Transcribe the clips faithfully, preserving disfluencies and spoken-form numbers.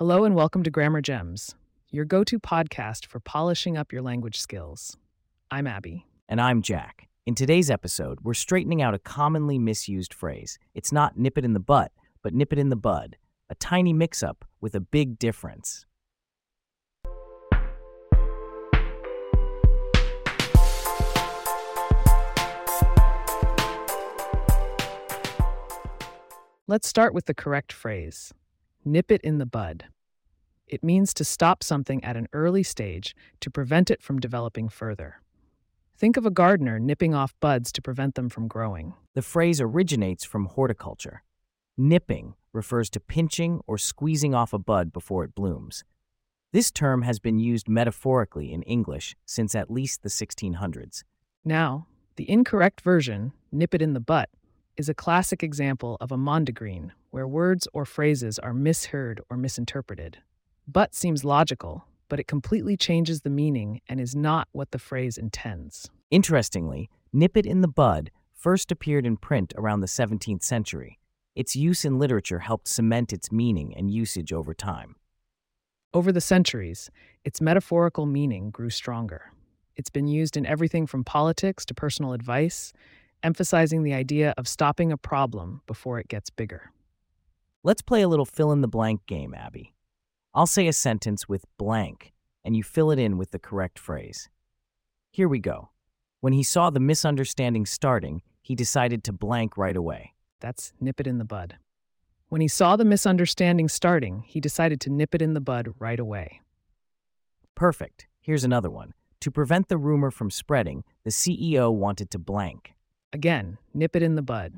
Hello and welcome to Grammar Gems, your go-to podcast for polishing up your language skills. I'm Abby. And I'm Jack. In today's episode, we're straightening out a commonly misused phrase. It's not nip it in the butt, but nip it in the bud. A tiny mix-up with a big difference. Let's start with the correct phrase. Nip it in the bud. It means to stop something at an early stage to prevent it from developing further. Think of a gardener nipping off buds to prevent them from growing. The phrase originates from horticulture. Nipping refers to pinching or squeezing off a bud before it blooms. This term has been used metaphorically in English since at least the sixteen hundreds. Now, the incorrect version, nip it in the butt, is a classic example of a mondegreen, where words or phrases are misheard or misinterpreted. But seems logical, but it completely changes the meaning and is not what the phrase intends. Interestingly, nip it in the bud first appeared in print around the seventeenth century. Its use in literature helped cement its meaning and usage over time. Over the centuries, its metaphorical meaning grew stronger. It's been used in everything from politics to personal advice, emphasizing the idea of stopping a problem before it gets bigger. Let's play a little fill-in-the-blank game, Abby. I'll say a sentence with blank, and you fill it in with the correct phrase. Here we go. When he saw the misunderstanding starting, he decided to blank right away. That's nip it in the bud. When he saw the misunderstanding starting, he decided to nip it in the bud right away. Perfect. Here's another one. To prevent the rumor from spreading, the C E O wanted to blank. Again, nip it in the bud.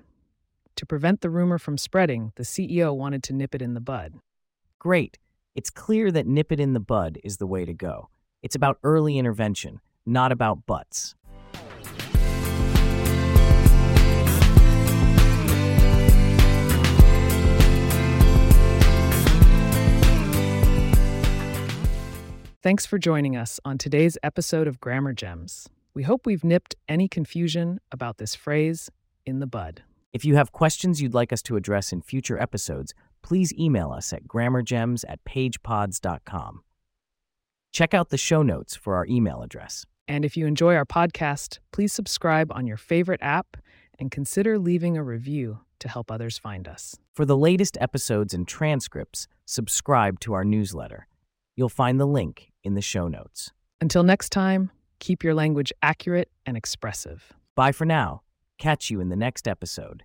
To prevent the rumor from spreading, the C E O wanted to nip it in the bud. Great. It's clear that nip it in the bud is the way to go. It's about early intervention, not about butts. Thanks for joining us on today's episode of Grammar Gems. We hope we've nipped any confusion about this phrase in the bud. If you have questions you'd like us to address in future episodes, please email us at grammar gems at page pods dot com. Check out the show notes for our email address. And if you enjoy our podcast, please subscribe on your favorite app and consider leaving a review to help others find us. For the latest episodes and transcripts, subscribe to our newsletter. You'll find the link in the show notes. Until next time, keep your language accurate and expressive. Bye for now. Catch you in the next episode.